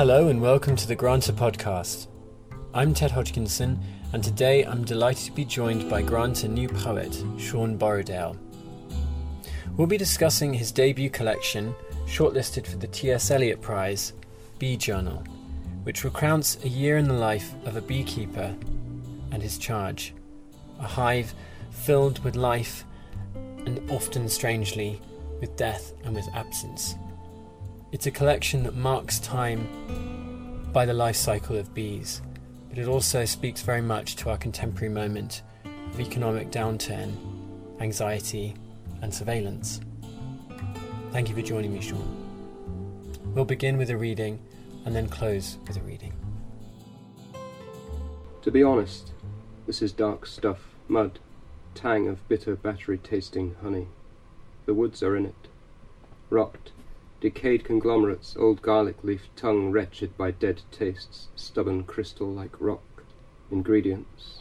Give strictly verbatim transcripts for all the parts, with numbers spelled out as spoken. Hello and welcome to the Granta podcast. I'm Ted Hodgkinson, and today I'm delighted to be joined by Granta new poet, Sean Borodale. We'll be discussing his debut collection, shortlisted for the T S Eliot Prize, Bee Journal, which recounts a year in the life of a beekeeper and his charge, a hive filled with life and often strangely with death and with absence. It's a collection that marks time by the life cycle of bees, but it also speaks very much to our contemporary moment of economic downturn, anxiety, and surveillance. Thank you for joining me, Sean. We'll begin with a reading and then close with a reading. To be honest, this is dark stuff, mud, tang of bitter battery-tasting honey. The woods are in it, rocked, decayed conglomerates, old garlic-leaf tongue wretched by dead tastes, stubborn crystal like rock, ingredients,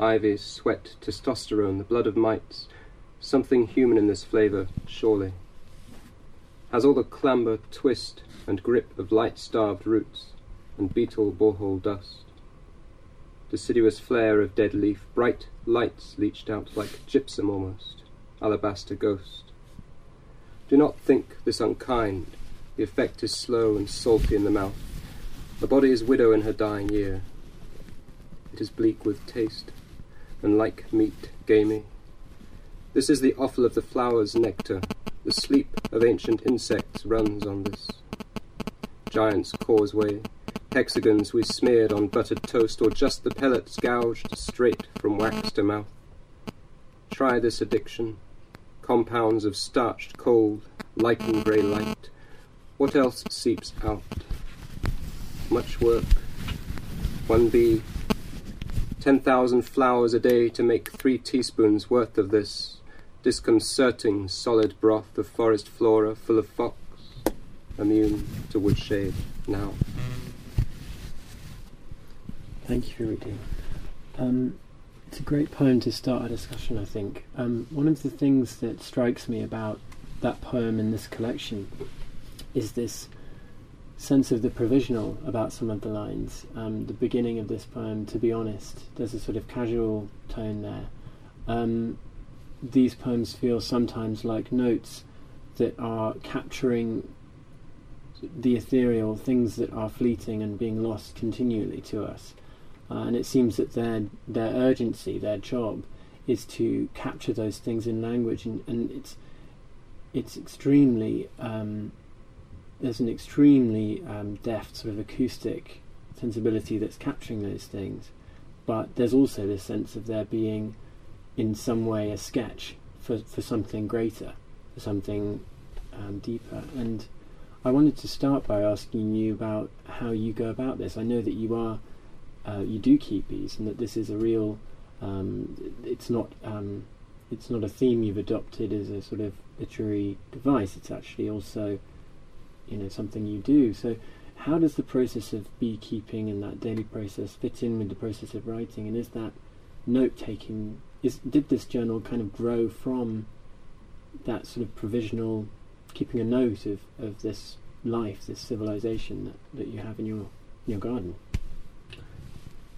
ivies, sweat, testosterone, the blood of mites, something human in this flavour, surely. Has all the clamber, twist, and grip of light-starved roots, and beetle borehole dust. Deciduous flare of dead leaf, bright lights leached out like gypsum almost, alabaster ghost. Do not think this unkind. The effect is slow and salty in the mouth. The body is widow in her dying year. It is bleak with taste, and like meat, gamey. This is the offal of the flowers' nectar. The sleep of ancient insects runs on this. Giants' causeway, hexagons we smeared on buttered toast, or just the pellets gouged straight from wax to mouth. Try this addiction. Compounds of starched, cold, lichen grey light. What else seeps out? Much work. One bee. Ten thousand flowers a day to make three teaspoons worth of this disconcerting solid broth of forest flora full of fox, immune to woodshade now. Thank you for reading. Um, It's a great poem to start a discussion, I think. Um, one of the things that strikes me about that poem in this collection is this sense of the provisional about some of the lines. Um, the beginning of this poem, to be honest, there's a sort of casual tone there. Um, these poems feel sometimes like notes that are capturing the ethereal, things that are fleeting and being lost continually to us. Uh, and it seems that their their urgency, their job, is to capture those things in language, and, and it's it's extremely um, there's an extremely um, deft sort of acoustic sensibility that's capturing those things, but there's also this sense of there being, in some way, a sketch for for something greater, for something um, deeper. And I wanted to start by asking you about how you go about this. I know that you are. Uh, you do keep bees, and that this is a real. Um, it's not. Um, it's not a theme you've adopted as a sort of literary device. It's actually also, you know, something you do. So, how does the process of beekeeping and that daily process fit in with the process of writing? And is that note taking? Is did this journal kind of grow from that sort of provisional keeping a note of, of this life, this civilization that, that you have in your in your garden?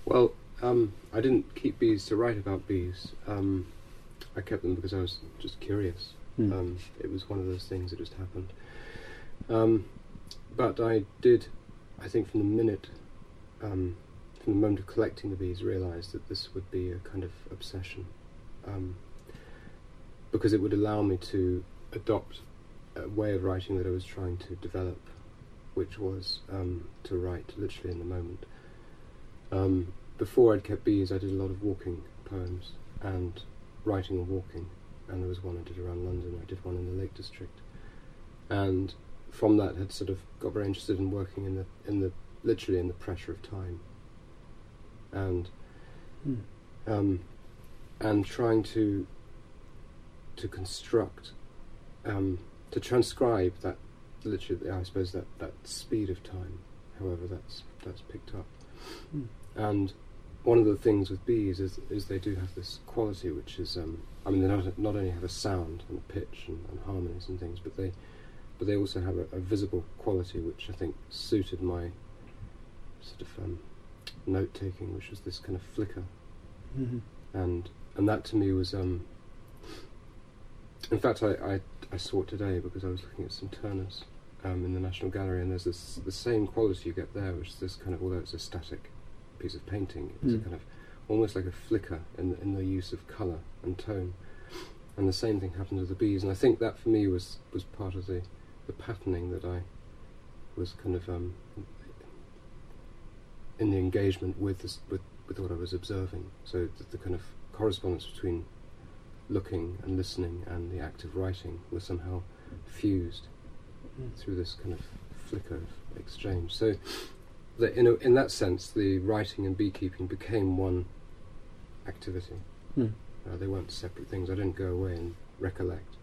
Well, um, I didn't keep bees to write about bees. Um, I kept them because I was just curious. Mm. Um, it was one of those things that just happened. Um, but I did, I think from the minute, um, from the moment of collecting the bees, realise that this would be a kind of obsession. Um, because it would allow me to adopt a way of writing that I was trying to develop, which was um, to write literally in the moment. Um, Before I'd kept bees, I did a lot of walking poems and writing and walking, and there was one I did around London, I did one in the Lake District, and from that had sort of got very interested in working in the in the literally in the pressure of time, and mm. um, and trying to to construct um, to transcribe that literally I suppose that, that speed of time, however that's that's picked up, mm. and. One of the things with bees is, is they do have this quality, which is, um, I mean, they not, not only have a sound and a pitch and, and harmonies and things, but they but they also have a, a visible quality which I think suited my sort of um, note-taking, which was this kind of flicker. Mm-hmm. And and that to me was... Um, in fact, I, I, I saw it today because I was looking at some Turners um, in the National Gallery, and there's this, the same quality you get there, which is this kind of, although it's a static piece of painting, it's mm. a kind of almost like a flicker in the, in the use of colour and tone. And the same thing happened to the bees, and I think that for me was, was part of the, the patterning that I was kind of um, in the engagement with, this, with with what I was observing. So the, the kind of correspondence between looking and listening and the act of writing was somehow fused mm. through this kind of flicker of exchange. So that in, a, in that sense, the writing and beekeeping became one activity. Mm. Uh, they weren't separate things. I didn't go away and recollect.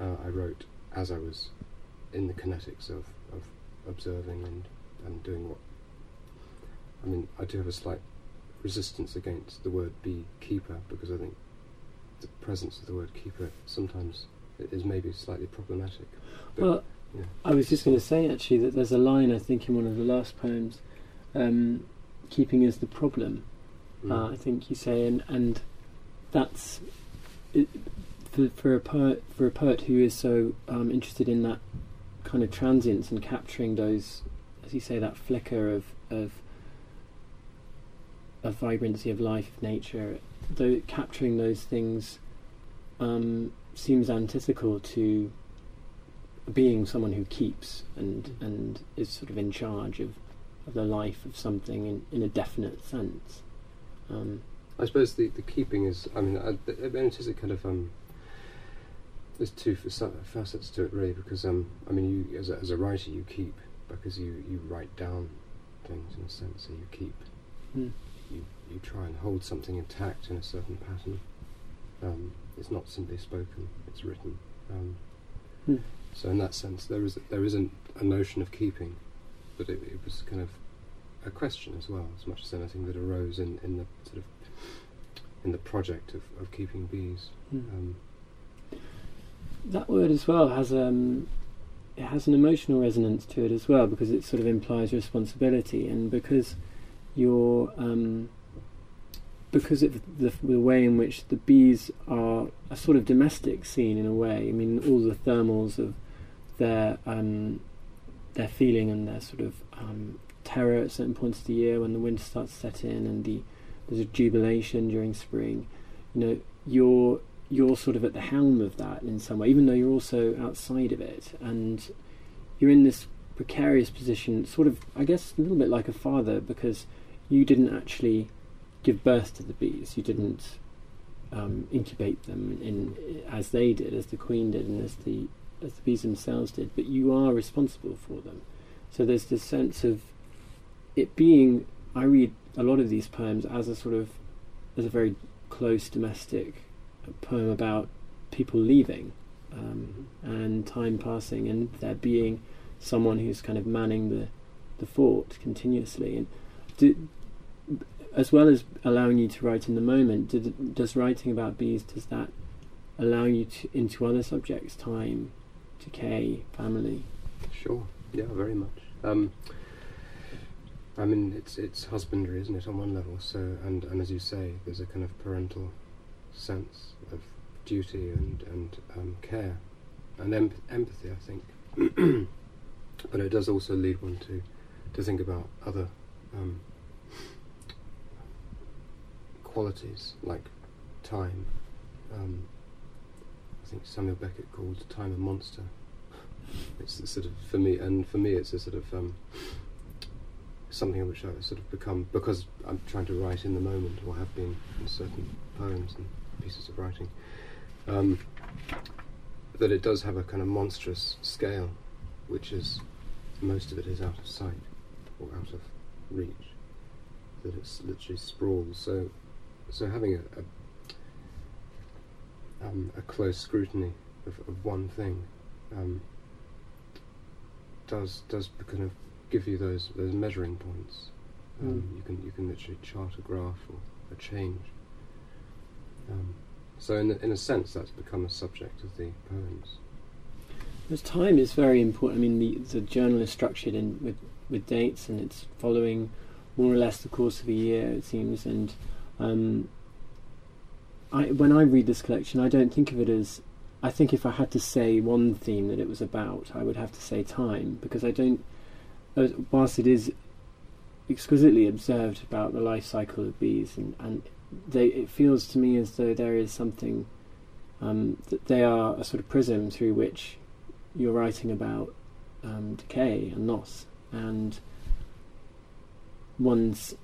Uh, I wrote as I was in the kinetics of, of observing and, and doing what... I mean, I do have a slight resistance against the word beekeeper, because I think the presence of the word keeper sometimes is maybe slightly problematic. But, well, yeah. I was just going to say, actually, that there's a line, I think, in one of the last poems, um, keeping is the problem, mm. uh, I think you say, and... and that's it, for, for a poet for a poet who is so um, interested in that kind of transience and capturing those, as you say, that flicker of of, of vibrancy of life, of nature. Though capturing those things um, seems antithetical to being someone who keeps and and is sort of in charge of, of the life of something in, in a definite sense. Um, I suppose the, the keeping is, I mean, I, I mean, it is a kind of, um, there's two facets to it really, because, um, I mean, you as a, as a writer you keep, because you, you write down things in a sense, so you keep, mm. you you try and hold something intact in a certain pattern. Um, it's not simply spoken, it's written. Um, mm. So in that sense there is there isn't a notion of keeping, but it, it was kind of a question as well, as much as anything that arose in, in the sort of in the project of, of keeping bees. Mm. Um, that word as well has um, it has an emotional resonance to it as well, because it sort of implies responsibility, and because you're um, because of the, the way in which the bees are a sort of domestic scene in a way. I mean, all the thermals of their um, their feeling and their sort of um, terror at certain points of the year when the winter starts to set in, and the there's a jubilation during spring. You know, you're you're sort of at the helm of that in some way, even though you're also outside of it, and you're in this precarious position, sort of, I guess, a little bit like a father, because you didn't actually give birth to the bees, you didn't um, incubate them in, in as they did, as the queen did, and as the as the bees themselves did, but you are responsible for them. So there's this sense of it being. I read a lot of these poems as a sort of as a very close domestic poem about people leaving um, and time passing, and there being someone who's kind of manning the, the fort continuously. And do, as well as allowing you to write in the moment, did, does writing about bees, does that allow you to, into other subjects, time, decay, family? Sure, yeah, very much. Um, I mean, it's it's husbandry, isn't it, on one level? So, and, and as you say, there's a kind of parental sense of duty and and um, care, and em- empathy, I think. But it does also lead one to, to think about other um, qualities like time. Um, I think Samuel Beckett called time a monster. It's sort of for me, and for me, it's a sort of. Um, something which I've sort of become, because I'm trying to write in the moment, or have been in certain poems and pieces of writing, um, that it does have a kind of monstrous scale, which is, most of it is out of sight, or out of reach, that it's literally sprawls. So so having a a, um, a close scrutiny of, of one thing um, does, does kind of give you those those measuring points. Um, mm. You can you can literally chart a graph or a change. Um, so in the, in a sense, that's become a subject of the poems. Because time is very important. I mean, the, the journal is structured in with, with dates, and it's following more or less the course of a year, it seems. And um, I, when I read this collection, I don't think of it as... I think if I had to say one theme that it was about, I would have to say time, because I don't... Whilst it is exquisitely observed about the life cycle of bees, and, and they, it feels to me as though there is something... Um, that they are a sort of prism through which you're writing about um, decay and loss and one's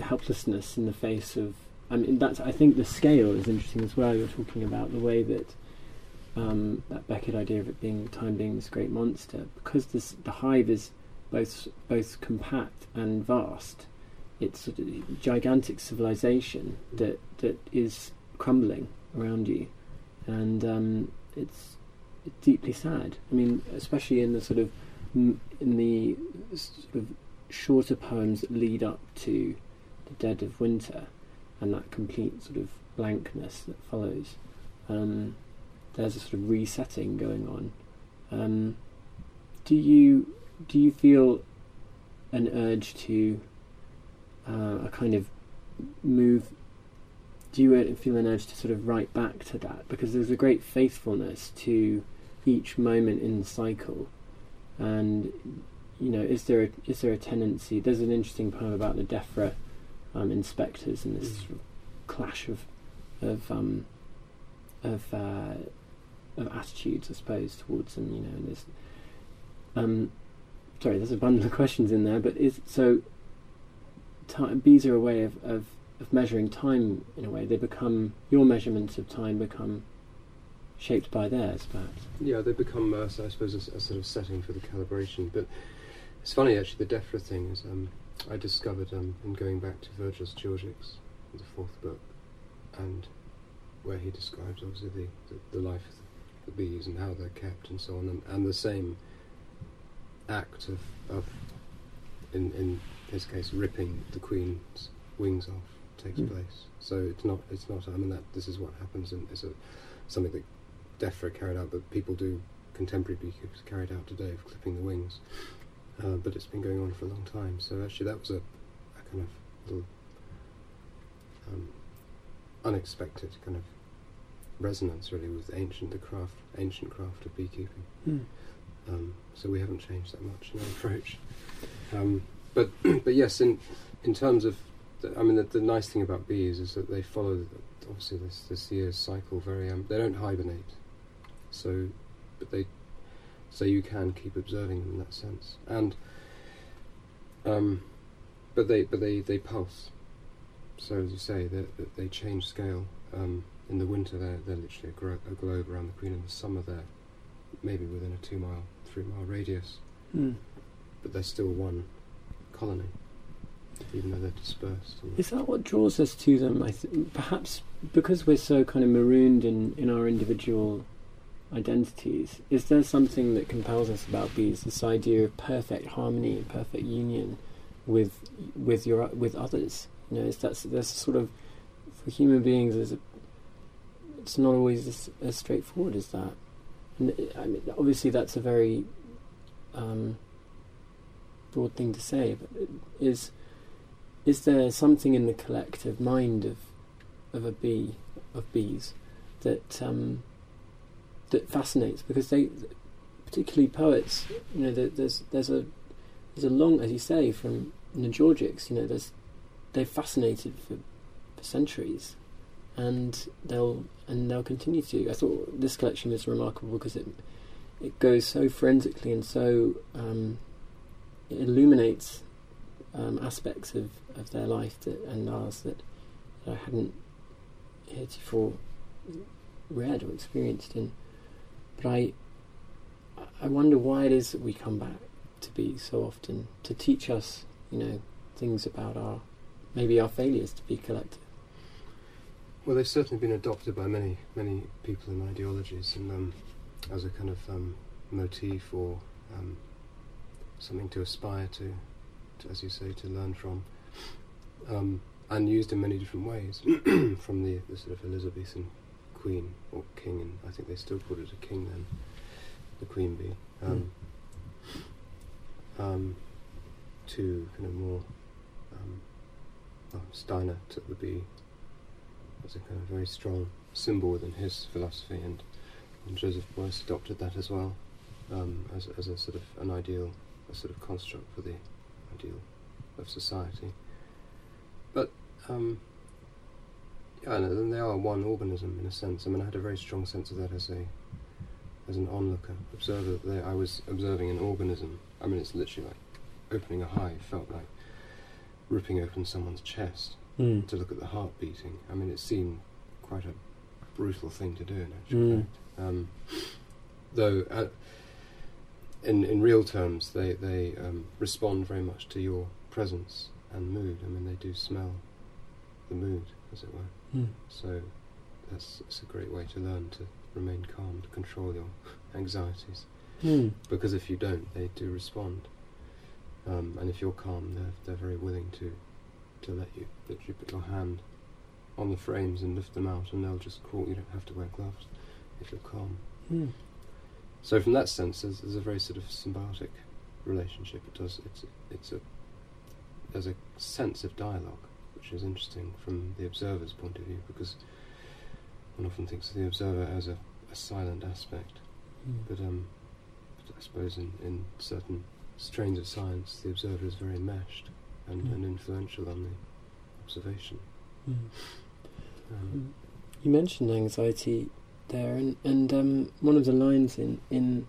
helplessness in the face of... I mean, that's, I think the scale is interesting as well. You're talking about the way that um, that Beckett idea of it being time being this great monster, because this, the hive is both both compact and vast. It's a gigantic civilization that that is crumbling around you, and um, it's deeply sad. I mean, especially in the sort of in the sort of shorter poems that lead up to the dead of winter and that complete sort of blankness that follows. Um, there's a sort of resetting going on. Um, do you do you feel an urge to uh, a kind of move? Do you feel an urge to sort of write back to that? Because there's a great faithfulness to each moment in the cycle. And, you know, is there a, is there a tendency... There's an interesting poem about the DEFRA um, inspectors and this mm. sort of clash of of um, of, uh, of attitudes, I suppose, towards them, you know. And there's, um, sorry, there's a bundle of questions in there, but is... So, time, bees are a way of... of of measuring time in a way. They become, your measurements of time become shaped by theirs, perhaps. Yeah, they become, uh, so I suppose, a, a sort of setting for the calibration. But it's funny, actually, the DEFRA thing is, um, I discovered um, in going back to Virgil's Georgics, the fourth book, and where he describes, obviously, the, the, the life of the bees and how they're kept and so on, and, and the same act of, of in, in his case, ripping the queen's wings off takes mm. place. So it's not, it's not, I mean, that this is what happens, and it's a, something that DEFRA carried out, but people do, contemporary beekeepers carried out today, of clipping the wings. Uh, but it's been going on for a long time. So actually that was a, a kind of little um, unexpected kind of resonance, really, with ancient, the craft, ancient craft of beekeeping. Mm. Um, so we haven't changed that much in our approach. Um, but, but yes, in, in terms of, I mean, the, the nice thing about bees is that they follow, obviously, this, this year's cycle very... Um, they don't hibernate, so but they, so you can keep observing them in that sense. And um, but they but they, they pulse. So as you say, they they change scale. Um, in the winter, they're they're literally a, gro a globe around the queen. In the summer, they're maybe within a two mile, three mile radius. Mm. But they're still one colony, even though they're dispersed. Is that what draws us to them? I th perhaps because we're so kind of marooned in, in our individual identities, is there something that compels us about bees, this idea of perfect harmony, perfect union with with your with others? You know, is that, there's sort of, for human beings, there's a, it's not always as, as straightforward as that. And I mean, obviously that's a very um, broad thing to say, but it is... Is there something in the collective mind of of a bee, of bees, that um, that fascinates? Because they, particularly poets, you know, there's there's a there's a long, as you say, from the Georgics, you know, there's they've fascinated for, for centuries, and they'll and they'll continue to. I thought this collection was remarkable because it it goes so forensically and so um, it illuminates Um, aspects of, of their life that, and ours that, that I hadn't heretofore read or experienced in. But I I wonder why it is that we come back to bees so often, to teach us, you know, things about our, maybe our failures to be collective. Well, they've certainly been adopted by many, many people and ideologies, and um, as a kind of um, motif or um, something to aspire to, as you say, to learn from, um, and used in many different ways, from the, the sort of Elizabethan queen or king, and I think they still called it a king then, the queen bee, um, mm. um, to kind of more um, oh, Steiner took the bee as a kind of very strong symbol within his philosophy, and, and Joseph Boyce adopted that as well, um, as, as a sort of an ideal, a sort of construct for the ideal of society. But um, yeah, no, then they are one organism in a sense. I mean, I had a very strong sense of that as a as an onlooker, observer. That I was observing an organism. I mean, it's literally like opening a hive. Felt like ripping open someone's chest mm. to look at the heart beating. I mean, it seemed quite a brutal thing to do in actual mm. fact. Um, though, uh, in in real terms, they they um, respond very much to your presence and mood. I mean, they do smell the mood, as it were. Mm. So that's, that's a great way to learn to remain calm, to control your anxieties. Mm. Because if you don't, they do respond. Um, and if you're calm, they're, they're very willing to, to let you, that you put your hand on the frames and lift them out, and they'll just crawl. You don't have to wear gloves if you're calm. Mm. So from that sense, there's, there's a very sort of symbiotic relationship. It does, it's, it's a, there's a sense of dialogue, which is interesting from the observer's point of view, because one often thinks of the observer as a, a silent aspect. Mm. But, um, but I suppose in, in certain strains of science, the observer is very enmeshed and, mm. and influential on the observation. Mm. Um, you mentioned anxiety there, and, and um, one of the lines in, in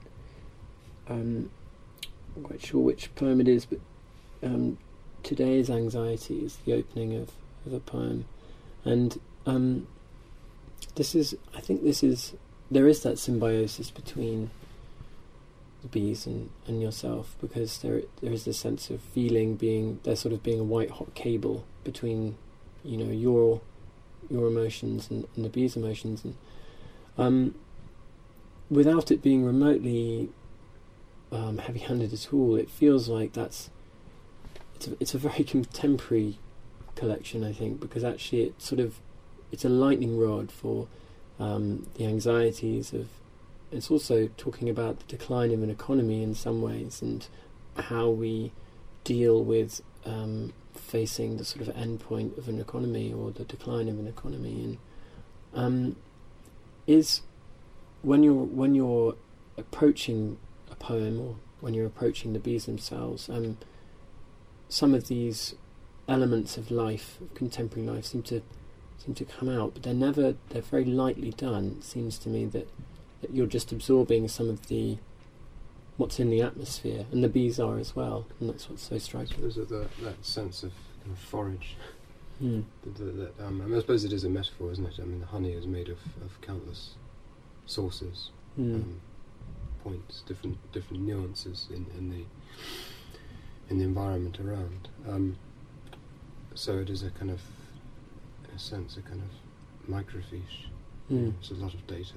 um, I'm quite sure which poem it is, but um, today's anxiety is the opening of, of a poem, and um, this is, I think this is, there is that symbiosis between the bees and, and yourself, because there there is this sense of feeling being, there sort of being a white hot cable between, you know, your your emotions and, and the bees' emotions, and um, without it being remotely um, heavy-handed at all, it feels like that's it's a very contemporary collection, I think, because actually it's sort of it's a lightning rod for um, the anxieties of. It's also talking about the decline of an economy in some ways, and how we deal with um, facing the sort of end point of an economy or the decline of an economy. And um, is when you're when you're approaching a poem, or when you're approaching the bees themselves, um. some of these elements of life, of contemporary life, seem to seem to come out, but they're never, they're very lightly done. It seems to me that, that you're just absorbing some of the, what's in the atmosphere, and the bees are as well, and that's what's so striking. There's that, that sense of, kind of forage. Mm. The, the, that, um, I, mean, I suppose it is a metaphor, isn't it? I mean, the honey is made of, of countless sources, mm. um, points, different different nuances in, in the... in the environment around, um, so it is a kind of, in a sense, a kind of microfiche. Mm. There's a lot of data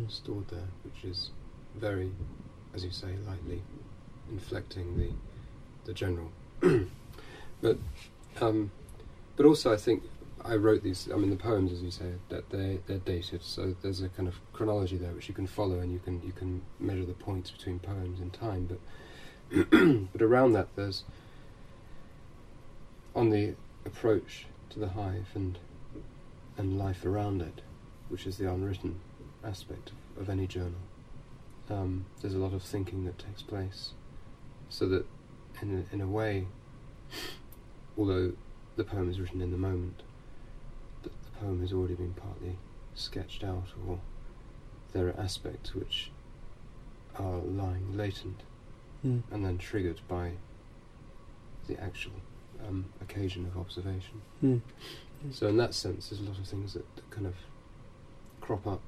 mm. stored there, which is very, as you say, lightly inflecting the the general. But um, but also, I think I wrote these. I mean, the poems, as you say, that they they're dated, so there's a kind of chronology there which you can follow, and you can you can measure the points between poems in time, but. But around that, there's on the approach to the hive and and life around it, which is the unwritten aspect of any journal. Um, there's a lot of thinking that takes place, so that in a, in a way, although the poem is written in the moment, the, the poem has already been partly sketched out, or there are aspects which are lying latent. Mm. And then triggered by the actual um, occasion of observation. Mm. Mm. So in that sense, there's a lot of things that, that kind of crop up,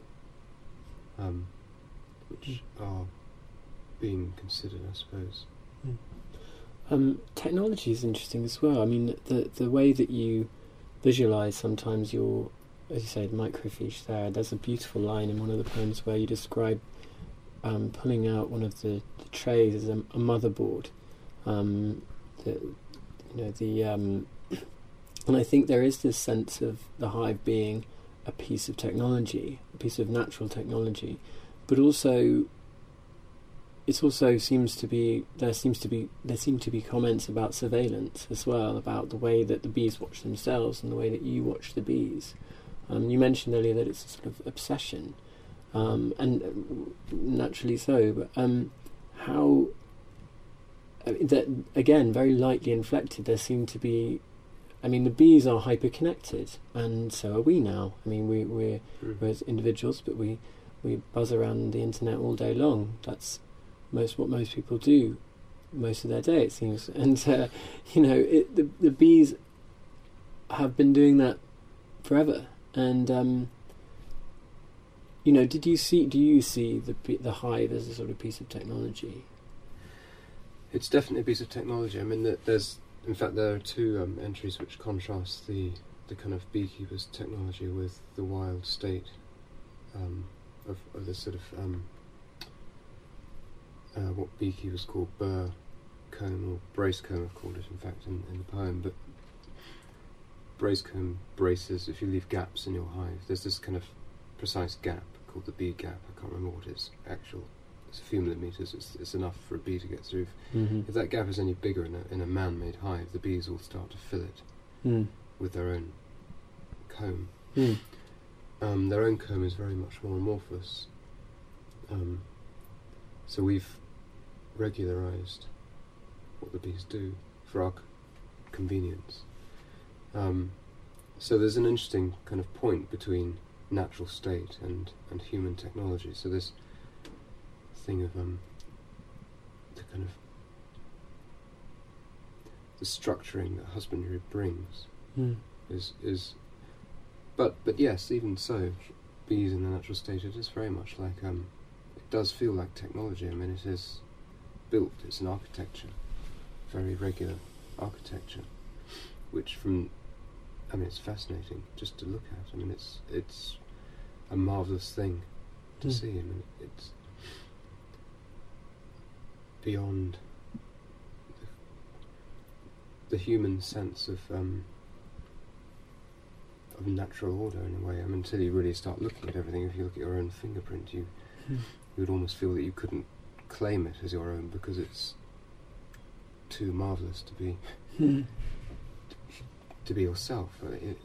um, which mm. are being considered, I suppose. Mm. Um, technology is interesting as well. I mean, the the way that you visualise sometimes your, as you say, the microfiche there, there's a beautiful line in one of the poems where you describe Um, pulling out one of the, the trays as a, a motherboard, um, the, you know the, um, and I think there is this sense of the hive being a piece of technology, a piece of natural technology, but also It also seems to be there seems to be there seem to be comments about surveillance as well, about the way that the bees watch themselves and the way that you watch the bees. Um, you mentioned earlier that it's a sort of obsession, um, and naturally so. But um, how I mean, that again, very lightly inflected. There seem to be, I mean, the bees are hyper-connected, and so are we now. I mean, we we're, mm. we're as individuals, but we we buzz around the internet all day long. That's most what most people do most of their day, it seems, and uh, you know it, the, the bees have been doing that forever. And um, you know, did you see do you see the the hive as a sort of piece of technology? It's definitely a piece of technology. I mean, there's in fact there are two um, entries which contrast the the kind of beekeeper's technology with the wild state um, of, of this sort of um, Uh, what beekeepers call burr comb, or brace comb I've called it in fact in, in the poem, but brace comb braces if you leave gaps in your hive. There's this kind of precise gap called the bee gap. I can't remember what it's actual, it's a few millimetres, it's, it's enough for a bee to get through. Mm-hmm. If that gap is any bigger in a, in a man-made hive, the bees will start to fill it mm. with their own comb. Mm. Um, their own comb is very much more amorphous. Um, so we've regularised what the bees do for our convenience. Um, so there's an interesting kind of point between natural state and, and human technology. So this thing of um, the kind of the structuring that husbandry brings mm. is is. But but yes, even so, bees in the natural state, it is very much like um. does feel like technology. I mean, it is built, it's an architecture, very regular architecture, which from, I mean, it's fascinating just to look at. I mean, it's it's a marvellous thing to mm. see. I mean, it's beyond the human sense of um, of natural order in a way. I mean, until you really start looking at everything, if you look at your own fingerprint, you mm. you would almost feel that you couldn't claim it as your own because it's too marvellous to be mm. to be yourself. It,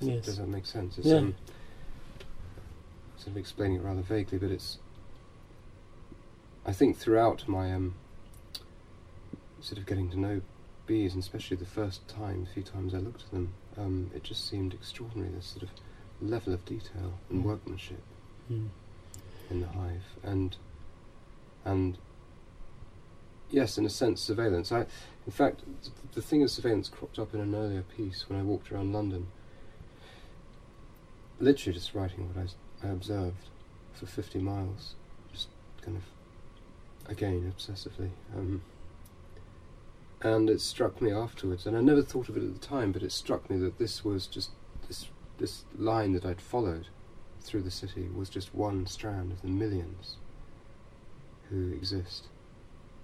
yes. Does that make sense? It's, yeah. um, sort of explaining it rather vaguely, but it's. I think throughout my um, sort of getting to know bees, and especially the first time, the few times I looked at them, um, it just seemed extraordinary. This sort of level of detail and mm. workmanship. Mm. in the hive, and and yes, in a sense, surveillance. I, in fact, th- the thing of surveillance cropped up in an earlier piece when I walked around London, literally just writing what I, I observed for fifty miles, just kind of, again, obsessively. Um, and it struck me afterwards, and I never thought of it at the time, but it struck me that this was just this this line that I'd followed through the city was just one strand of the millions who exist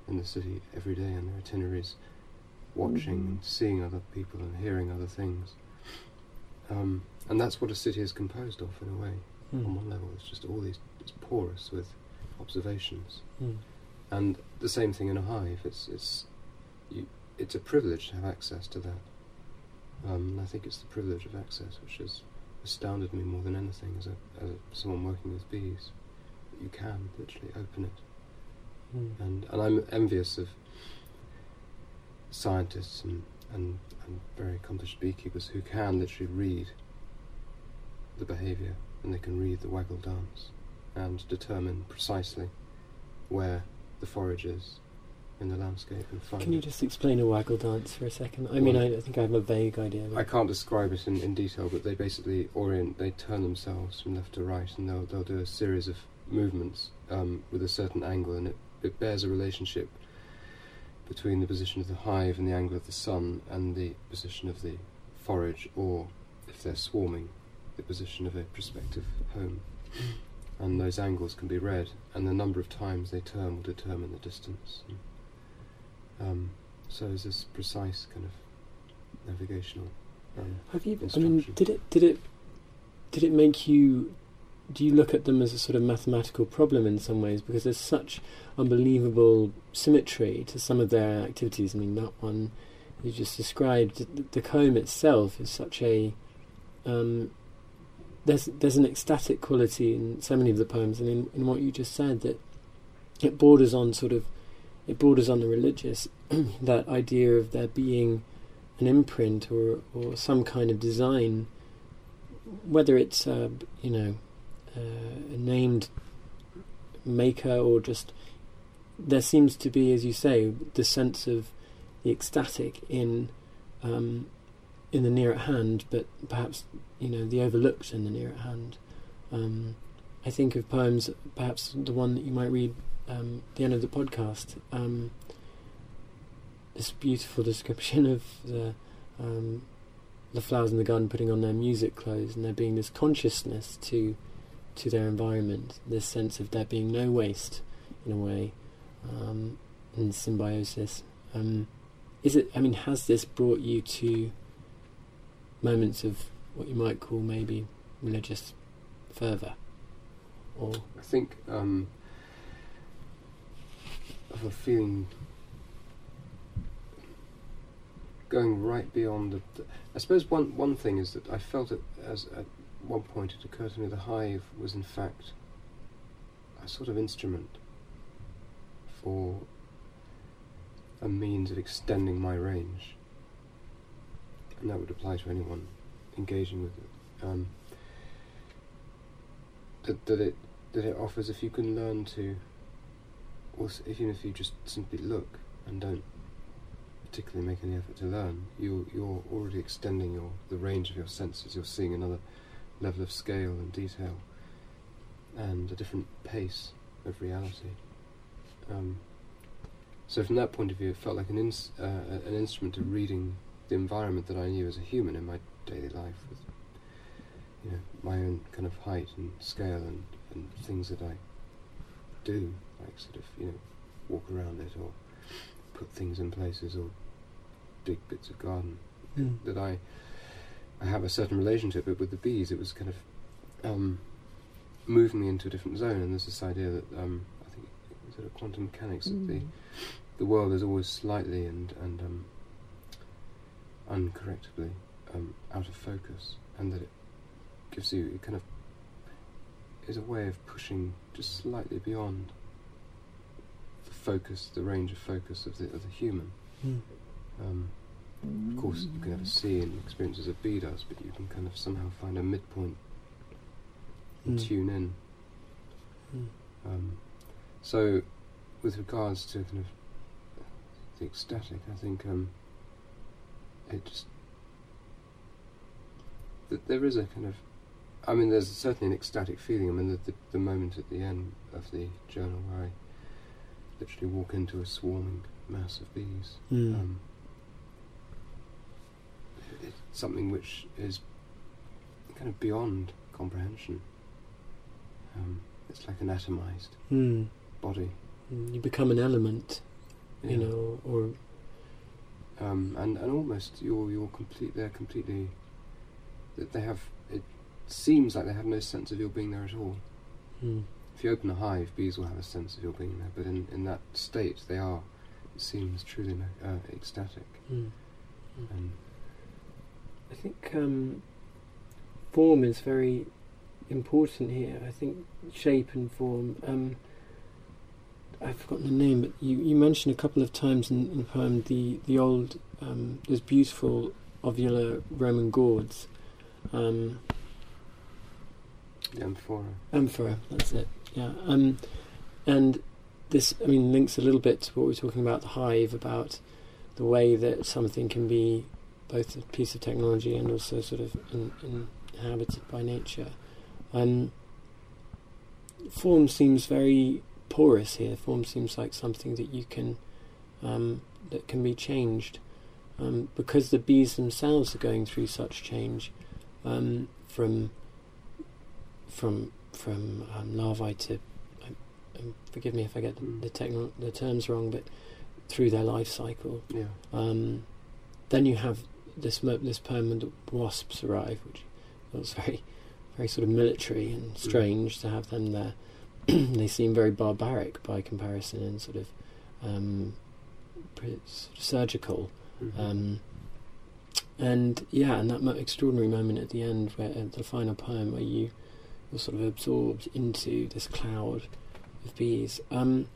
in the city every day on their itineraries, watching mm-hmm. and seeing other people and hearing other things. Um, and that's what a city is composed of, in a way. Mm. On one level, it's just all these, it's porous with observations. Mm. And the same thing in a hive. It's it's you, it's a privilege to have access to that. Um, and I think it's the privilege of access which is astounded me more than anything as a, as a, someone working with bees. You can literally open it, mm. and and I'm envious of scientists and, and and very accomplished beekeepers who can literally read the behaviour, and they can read the waggle dance and determine precisely where the forage is in the landscape and find. Can you just explain a waggle dance for a second? I well, mean, I, I think I have a vague idea. I can't describe it in, in detail, but they basically orient, they turn themselves from left to right, and they'll they'll do a series of movements um, with a certain angle, and it, it bears a relationship between the position of the hive and the angle of the sun and the position of the forage, or if they're swarming, the position of a prospective home. And those angles can be read, and the number of times they turn will determine the distance. Um, so is this precise kind of navigational? Um, Have you? I mean, did it? Did it? Did it make you do you look at them as a sort of mathematical problem in some ways, because there's such unbelievable symmetry to some of their activities? I mean, that one you just described, the comb itself is such a um, there's there's an ecstatic quality in so many of the poems, and in, in what you just said, that it borders on sort of it borders on the religious, that idea of there being an imprint or or some kind of design, whether it's uh, you know uh, a named maker or just, there seems to be, as you say, the sense of the ecstatic in um, in the near at hand, but perhaps, you know, the overlooked in the near at hand. Um, I think of poems, perhaps the one that you might read um, at the end of the podcast, um, this beautiful description of the um, the flowers in the garden putting on their music clothes, and there being this consciousness to to their environment, this sense of there being no waste, in a way, um, and symbiosis. Um, is it? I mean, has this brought you to moments of what you might call maybe religious fervour? Or I think um, of a feeling going right beyond the, the. I suppose one one thing is that I felt it as at one point it occurred to me the hive was in fact a sort of instrument for a means of extending my range, and that would apply to anyone engaging with it. Um, that that it that it offers, if you can learn to, or even if you just simply look and don't particularly make any effort to learn, you you're already extending your the range of your senses. You're seeing another level of scale and detail, and a different pace of reality. Um, so from that point of view, it felt like an ins- uh, an instrument of reading the environment that I knew as a human in my daily life, with, you know, my own kind of height and scale and, and things that I do, like sort of, you know, walk around it or put things in places or dig bits of garden. Mm. That I I have a certain relationship with, with the bees. It was kind of um, moving me into a different zone, and there's this idea that um, I think it's sort of quantum mechanics, mm. that the the world is always slightly and and um, uncorrectably um, out of focus, and that it gives you, it kind of is a way of pushing just slightly beyond the focus, the range of focus of the of the human. Mm. Um, Of course, you can never see and experience as a bee does, but you can kind of somehow find a midpoint and mm. tune in. Mm. Um, so, with regards to kind of the ecstatic, I think um, it just that there is a kind of, I mean, there's certainly an ecstatic feeling. I mean, the, the, the moment at the end of the journal where I literally walk into a swarming mass of bees. Mm. Um, It's something which is kind of beyond comprehension. Um, it's like an atomized mm. body. You become an element, yeah. you know, or um, and and almost you're you're complete. They're completely. That they have. It seems like they have no sense of your being there at all. Mm. If you open a hive, bees will have a sense of your being there, but in, in that state, they are. It seems truly uh, ecstatic. Mm. Mm. And I think um, form is very important here. I think shape and form. Um, I've forgotten the name, but you, you mentioned a couple of times in, in the poem the the old, um, those beautiful ovular Roman gourds. Um, the amphora. Amphora, that's it. Yeah, um, and this, I mean, links a little bit to what we were talking about the hive, about the way that something can be both a piece of technology and also sort of in, in inhabited by nature. Um, form seems very porous here. Form seems like something that you can, um, that can be changed. Um, because the bees themselves are going through such change, um, from from from um, larvae to, um, um, forgive me if I get the the, techno- the terms wrong, but through their life cycle. Yeah. Um, then you have this this poem, and the wasps arrive, which was very very sort of military and strange to have them there. They seem very barbaric by comparison and sort of um, surgical. Mm-hmm. um, and yeah, and that mo- extraordinary moment at the end, where uh, the final poem, where you you're sort of absorbed into this cloud of bees. Um,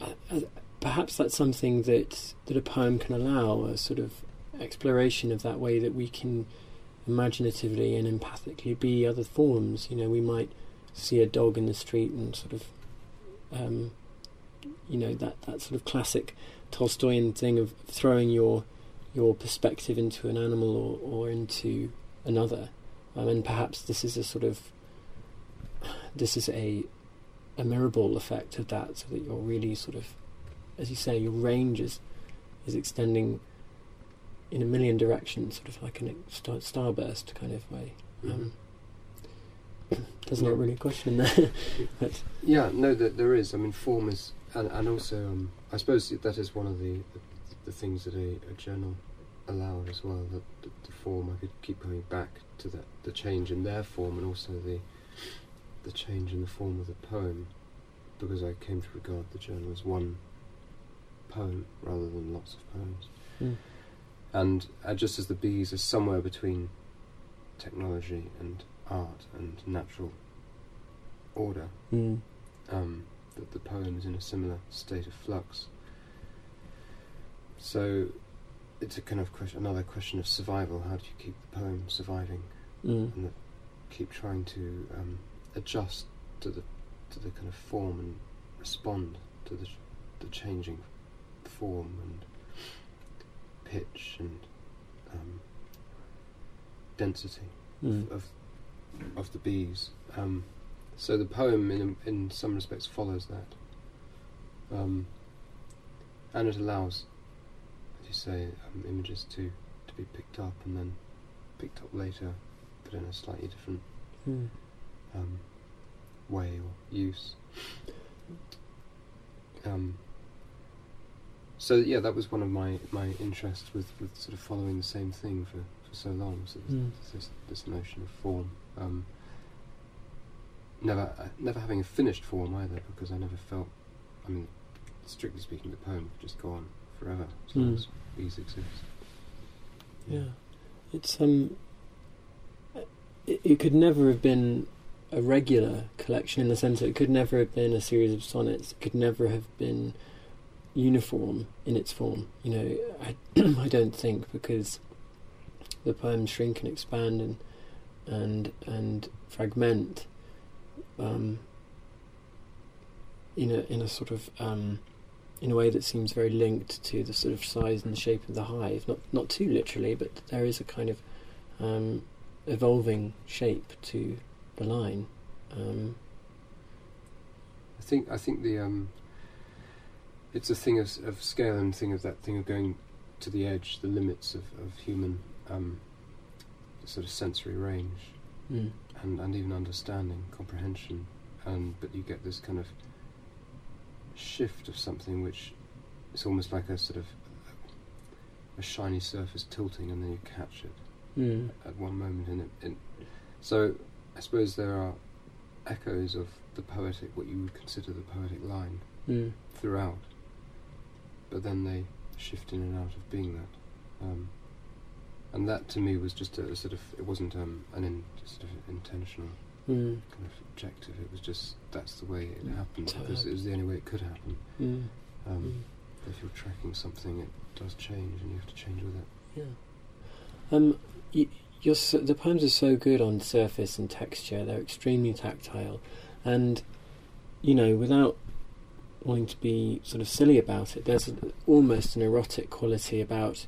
I, I, perhaps that's something that that a poem can allow, a sort of exploration of that way that we can imaginatively and empathically be other forms. You know, we might see a dog in the street and sort of, um, you know, that, that sort of classic Tolstoyan thing of throwing your your perspective into an animal or, or into another. Um, and perhaps this is a sort of, this is a a mirror ball effect of that, so that you're really sort of, as you say, your range is, is extending in a million directions, sort of like a star, starburst kind of way. Um, mm-hmm. There's not really a question there. But yeah, no, th- there is. I mean, form is, and, and also, um, I suppose that is one of the the, the things that a, a journal allowed as well, that the, the form, I could keep coming back to that, the change in their form, and also the the change in the form of the poem, because I came to regard the journal as one poem rather than lots of poems. Mm. And uh, just as the bees are somewhere between technology and art and natural order, mm. um, that the poem is in a similar state of flux. So it's a kind of question, another question of survival. How do you keep the poem surviving, mm. and the, keep trying to um, adjust to the to the kind of form and respond to the the changing form and pitch and um, density mm. of of the bees. Um, so the poem, in in some respects, follows that, um, and it allows, as you say, um, images to, to be picked up and then picked up later, but in a slightly different mm. um, way or use. Um, So yeah, that was one of my, my interests with, with sort of following the same thing for, for so long. So this, mm. this this notion of form, um, never uh, never having a finished form either, because I never felt. I mean, strictly speaking, the poem could just go on forever as long mm. as these exist. Yeah, yeah. it's um, it, it could never have been a regular collection, in the sense that it could never have been a series of sonnets. It could never have been uniform in its form, you know. I, I don't think, because the poems shrink and expand and and and fragment, um, in a in a sort of um, in a way that seems very linked to the sort of size and the shape of the hive. Not not too literally, but there is a kind of um, evolving shape to the line. Um, I think I think the. Um It's a thing of, of scale, and thing of that thing of going to the edge, the limits of, of human um, sort of sensory range, mm. and, and even understanding, comprehension. And but you get this kind of shift of something which is almost like a sort of a shiny surface tilting, and then you catch it mm. at one moment. And it, it, so I suppose there are echoes of the poetic, what you would consider the poetic line mm. throughout. But then they shift in and out of being that, um, and that to me was just a, a sort of. It wasn't um, an in, sort of intentional mm. kind of objective. It was just that's the way it mm. happened. It was, it was the only way it could happen. Mm. Um, mm. If you're tracking something, it does change, and you have to change with it. Yeah. Um, y- you're so, the poems are so good on surface and texture. They're extremely tactile, and you know, without wanting to be sort of silly about it, there's a, almost an erotic quality about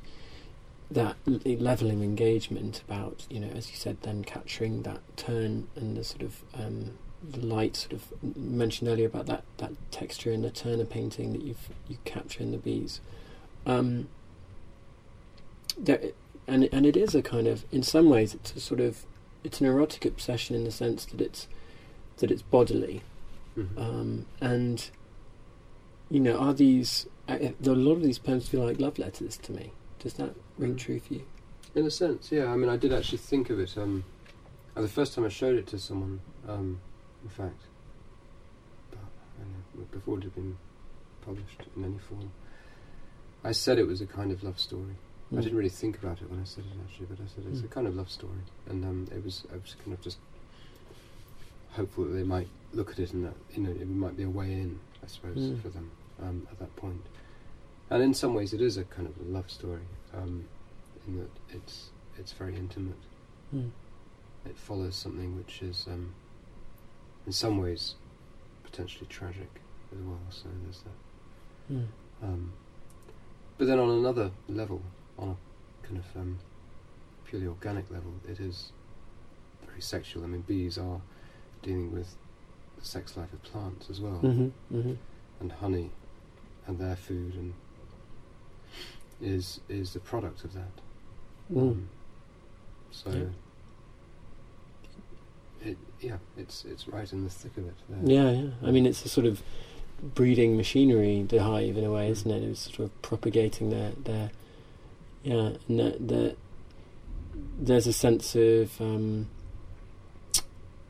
that l- levelling engagement, about, you know, as you said, then capturing that turn and the sort of um, the light, sort of mentioned earlier about that, that texture in the Turner painting that you've you capture in the bees. Um, there, and and it is a kind of, in some ways, it's a sort of it's an erotic obsession in the sense that it's that it's bodily, mm-hmm. um, and. You know, are these... Uh, a lot of these poems feel like love letters to me. Does that ring mm. true for you? In a sense, yeah. I mean, I did actually think of it um, Oh, the first time I showed it to someone, um, in fact, but I know, before it had been published in any form, I said it was a kind of love story. Mm. I didn't really think about it when I said it, actually, but I said it's mm. a kind of love story, and um, it was I was kind of just hopeful that they might look at it and that, you know, it might be a way in, I suppose, mm. for them um, at that point. And in some ways, it is a kind of a love story, um, in that it's it's very intimate. Mm. It follows something which is, um, in some ways, potentially tragic as well. So there's that. Mm. Um, but then, on another level, on a kind of um, purely organic level, it is very sexual. I mean, bees are dealing with the sex life of plants as well, mm-hmm, mm-hmm. and honey, and their food, and is is the product of that. Mm. Um, so. Yeah. It, yeah, it's it's right in the thick of it. There. Yeah, yeah. I mean, it's a sort of breeding machinery, the hive, in a way, mm. isn't it? It's sort of propagating their their yeah. Their, their, there's a sense of um,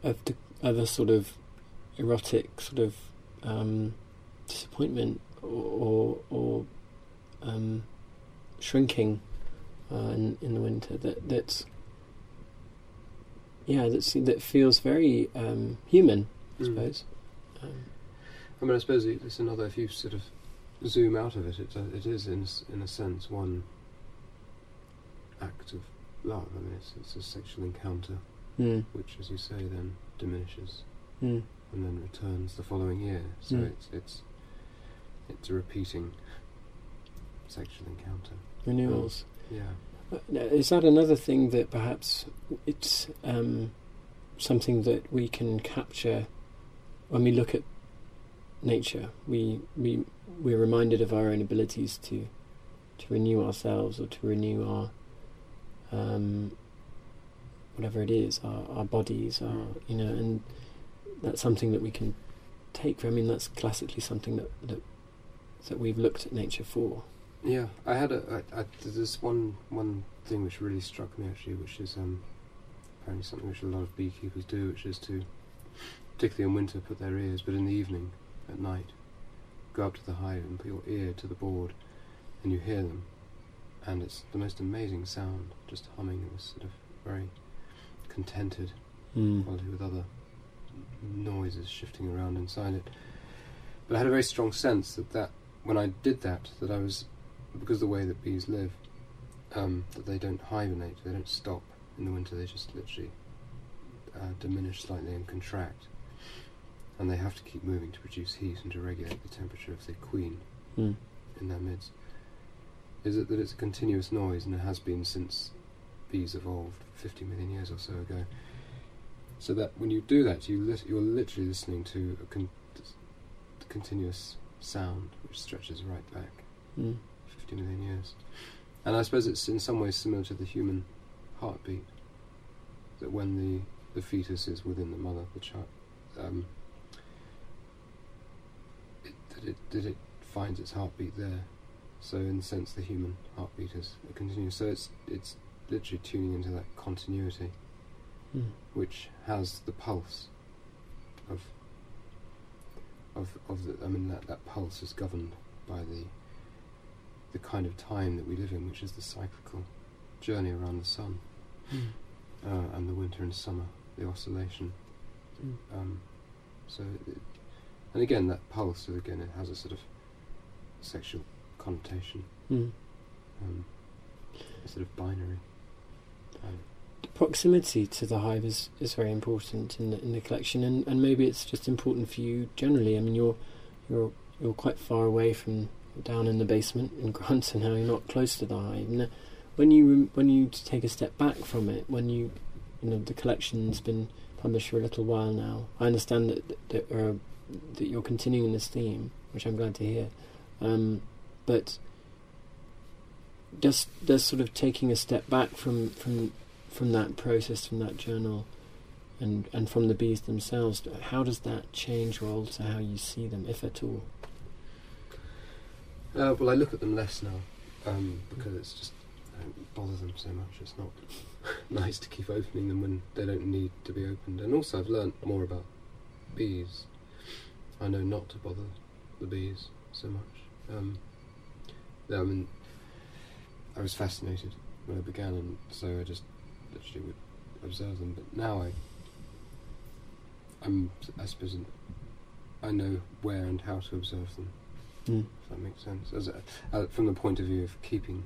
of the other sort of erotic sort of um, disappointment or or, or um, shrinking uh, in, in the winter. That that's. Yeah, that's, that feels very um, human, I mm. suppose. Um, I mean, I suppose it's another, if you sort of zoom out of it, it, uh, it is, in, in a sense, one act of love. I mean, it's, it's a sexual encounter, mm. which, as you say, then diminishes mm. and then returns the following year. So mm. it's, it's, it's a repeating sexual encounter. Renewals. Um, yeah. Is that another thing that perhaps it's um, something that we can capture when we look at nature? We we we're reminded of our own abilities to to renew ourselves or to renew our um, whatever it is, our, our bodies, our you know, and that's something that we can take from. I mean, that's classically something that that, that we've looked at nature for. Yeah, I had a. I, I, there's one one thing which really struck me actually, which is um, apparently something which a lot of beekeepers do, which is to, particularly in winter, put their ears, but in the evening, at night, go up to the hive and put your ear to the board, and you hear them, and it's the most amazing sound, just humming, and this sort of very contented mm. quality with other noises shifting around inside it. But I had a very strong sense that, that when I did that, that I was. Because the way that bees live, um, that they don't hibernate, they don't stop in the winter, they just literally uh, diminish slightly and contract. And they have to keep moving to produce heat and to regulate the temperature of their queen mm. in their midst. Is it that it's a continuous noise, and it has been since bees evolved fifty million years or so ago. So that when you do that, you lit- you're literally listening to a con- continuous sound which stretches right back. Mm. fifty million years. And I suppose it's in some ways similar to the human heartbeat, that when the, the fetus is within the mother, the child, um, it, that, it, that it finds its heartbeat there. So in the sense, the human heartbeat is a continuous. So it's, it's literally tuning into that continuity, mm. which has the pulse of, of, of the, I mean, that, that pulse is governed by the the kind of time that we live in, which is the cyclical journey around the sun, mm. uh, and the winter and summer, the oscillation. Mm. Um, so, it, and again, that pulse, so again, it has a sort of sexual connotation, mm. um, a sort of binary. Um, Proximity to the hive is, is very important in the, in the collection, and, and maybe it's just important for you generally. I mean, you're you're you're quite far away from. Down in the basement in Granta now, you're not close to the hive. Now, when you when you take a step back from it, when you you know the collection's been published for a little while now. I understand that that, uh, that you're continuing this theme, which I'm glad to hear. Um, but just just sort of taking a step back from from from that process, from that journal, and and from the bees themselves. How does that change or alter how you see them, if at all? Uh, well, I look at them less now, um, because it's just I don't bother them so much. It's not nice to keep opening them when they don't need to be opened. And also I've learnt more about bees. I know not to bother the bees so much. Um, I mean, I was fascinated when I began, and so I just literally would observe them. But now I, I'm, I suppose, I know where and how to observe them. Mm. If that makes sense, as a, uh, from the point of view of keeping,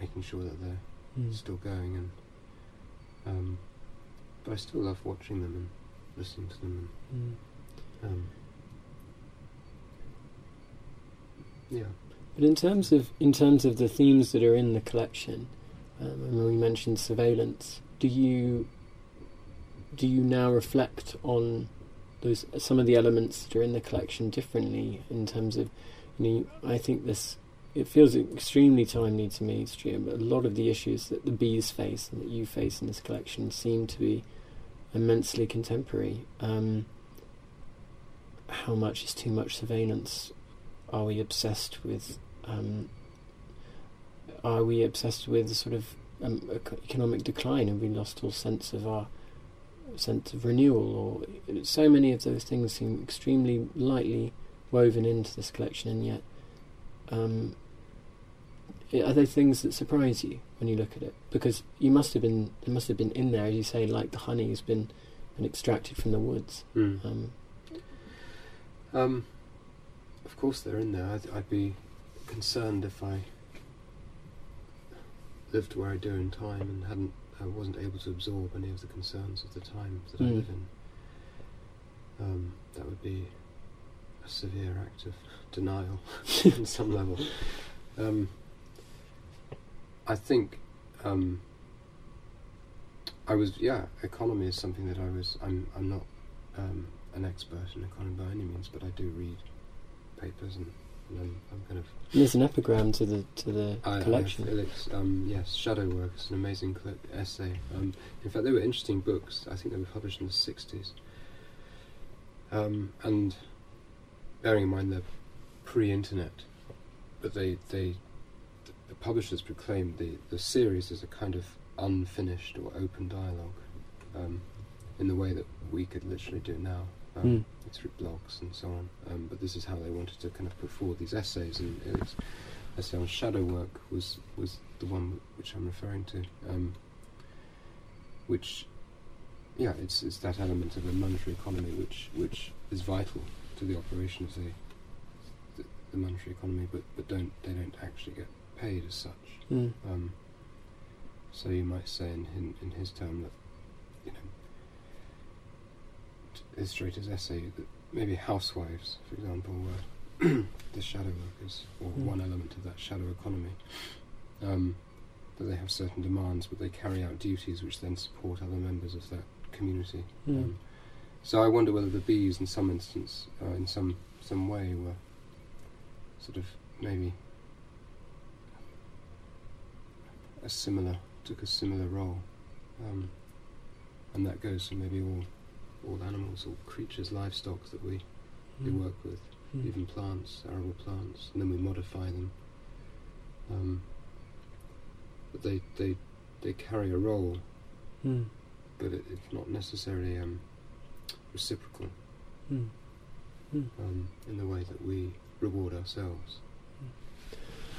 making sure that they're mm. still going, and um, but I still love watching them and listening to them. And, mm. um, yeah. But in terms of in terms of the themes that are in the collection, um, I mean, we mentioned surveillance. Do you do you now reflect on those, some of the elements that are in the collection differently in terms of, you know, I think this, it feels extremely timely to me, it's true, but a lot of the issues that the bees face and that you face in this collection seem to be immensely contemporary. Um, how much is too much surveillance? Are we obsessed with, um, are we obsessed with sort of um, economic decline? Have we lost all sense of our sense of renewal? Or so many of those things seem extremely lightly woven into this collection, and yet um, are they things that surprise you when you look at it? Because you must have been, it must have been in there, as you say, like the honey has been, been extracted from the woods. Mm. Um, um, of course they're in there. I'd, I'd be concerned if I lived where I do in time and hadn't I wasn't able to absorb any of the concerns of the time that mm. I live in. Um, that would be a severe act of denial on some level. Um, I think um, I was, yeah, economy is something that I was, I'm, I'm not um, an expert in economy by any means, but I do read papers and, and I'm, I'm kind of... There's an epigram to the to the I, collection. Eliot's, um, yes, Shadow Works, an amazing clip, essay. Um, in fact, they were interesting books. I think they were published in the sixties. Um, and bearing in mind they're pre-internet, but they, they the publishers proclaimed the, the series as a kind of unfinished or open dialogue, um, in the way that we could literally do now. Um, mm. Through blogs and so on, um, but this is how they wanted to kind of put forward these essays, and Eliot's essay on shadow work was, was the one which I'm referring to, um, which, yeah, it's it's that element of a monetary economy which which is vital to the operation of the, the, the monetary economy, but, but don't they don't actually get paid as such. Mm. Um, so you might say in, in, in his term that, you know, illustrator's essay that maybe housewives, for example, were the shadow workers, or mm. one element of that shadow economy, um, that they have certain demands but they carry out duties which then support other members of that community. Mm. Um, so I wonder whether the bees in some instance, uh, in some, some way, were sort of maybe a similar, took a similar role, um, and that goes for maybe all all animals, all creatures, livestock that we, we mm. work with, mm. even plants, arable plants, and then we modify them. Um, but they they they carry a role, mm. but it, it's not necessarily um, reciprocal mm. Mm. Um, in the way that we reward ourselves.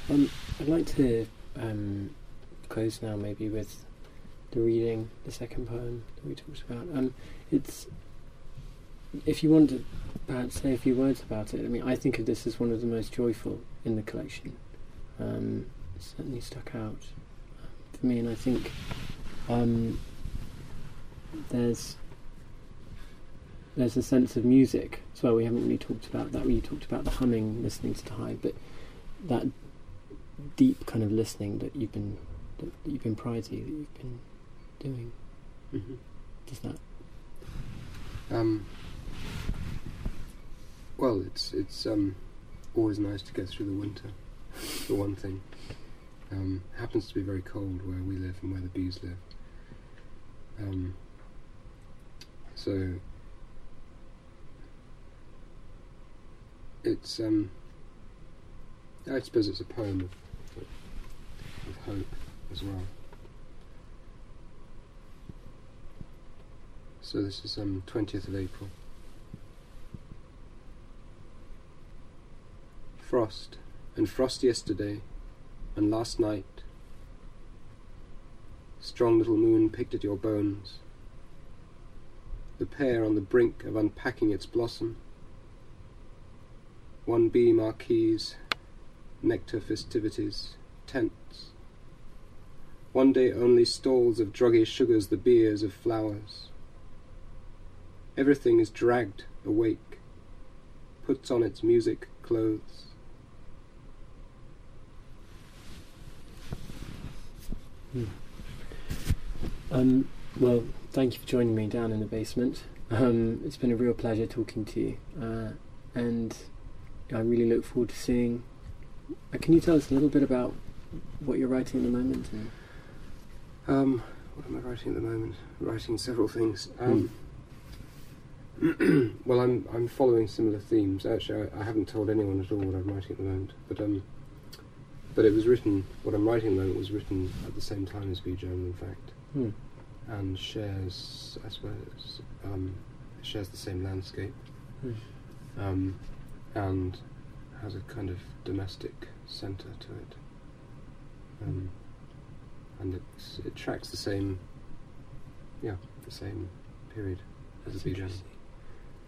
Mm. Um, I'd like to um, close now, maybe with the reading, the second poem that we talked about. Um, it's, if you want to perhaps say a few words about it, I mean, I think of this as one of the most joyful in the collection. Um, it certainly stuck out for me, and I think um, there's there's a sense of music as well. We haven't really talked about that. We talked about the humming, listening to the hive, but that deep kind of listening that you've been that you've been prior to, that you've been doing. Mm-hmm. Does that? Um, well, it's it's um, always nice to go through the winter, for one thing. Um, happens to be very cold where we live and where the bees live. Um, so it's um, I suppose it's a poem of, of hope, as well. So this is um twentieth of April. Frost, and frost yesterday, and last night. Strong little moon picked at your bones. The pear on the brink of unpacking its blossom. One beam marquees, nectar festivities, tents. One day only stalls of druggy sugars, the beers of flowers. Everything is dragged awake, puts on its music clothes. Hmm. Um, well, thank you for joining me down in the basement. Um, it's been a real pleasure talking to you, uh, and I really look forward to seeing. Uh, can you tell us a little bit about what you're writing at the moment? Um, what am I writing at the moment? I'm writing several things. Um, mm. well, I'm I'm following similar themes. Actually, I, I haven't told anyone at all what I'm writing at the moment, but um, but it was written. What I'm writing at the moment was written at the same time as Bee Journal, in fact. Hmm. And shares, I suppose, um, shares the same landscape, hmm. um, and has a kind of domestic centre to it, um, hmm. and it's, it tracks the same, yeah, the same period as the Bee Journal.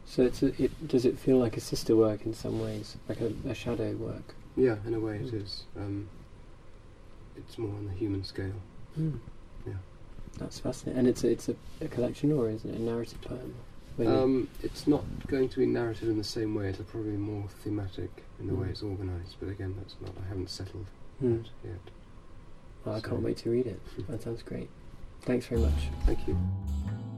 So it's a, it, does it feel like a sister work in some ways, like a, a shadow work? Yeah, in a way hmm. it is. Um, it's more on the human scale. Hmm. Yeah. That's fascinating. And it's a, it's a, a collection, or is it a narrative poem? Um, it's not going to be narrative in the same way. It'll probably be more thematic in the mm. way it's organised. But again, that's not. I haven't settled mm. that yet. Well, so. I can't wait to read it. That sounds great. Thanks very much. Thank you.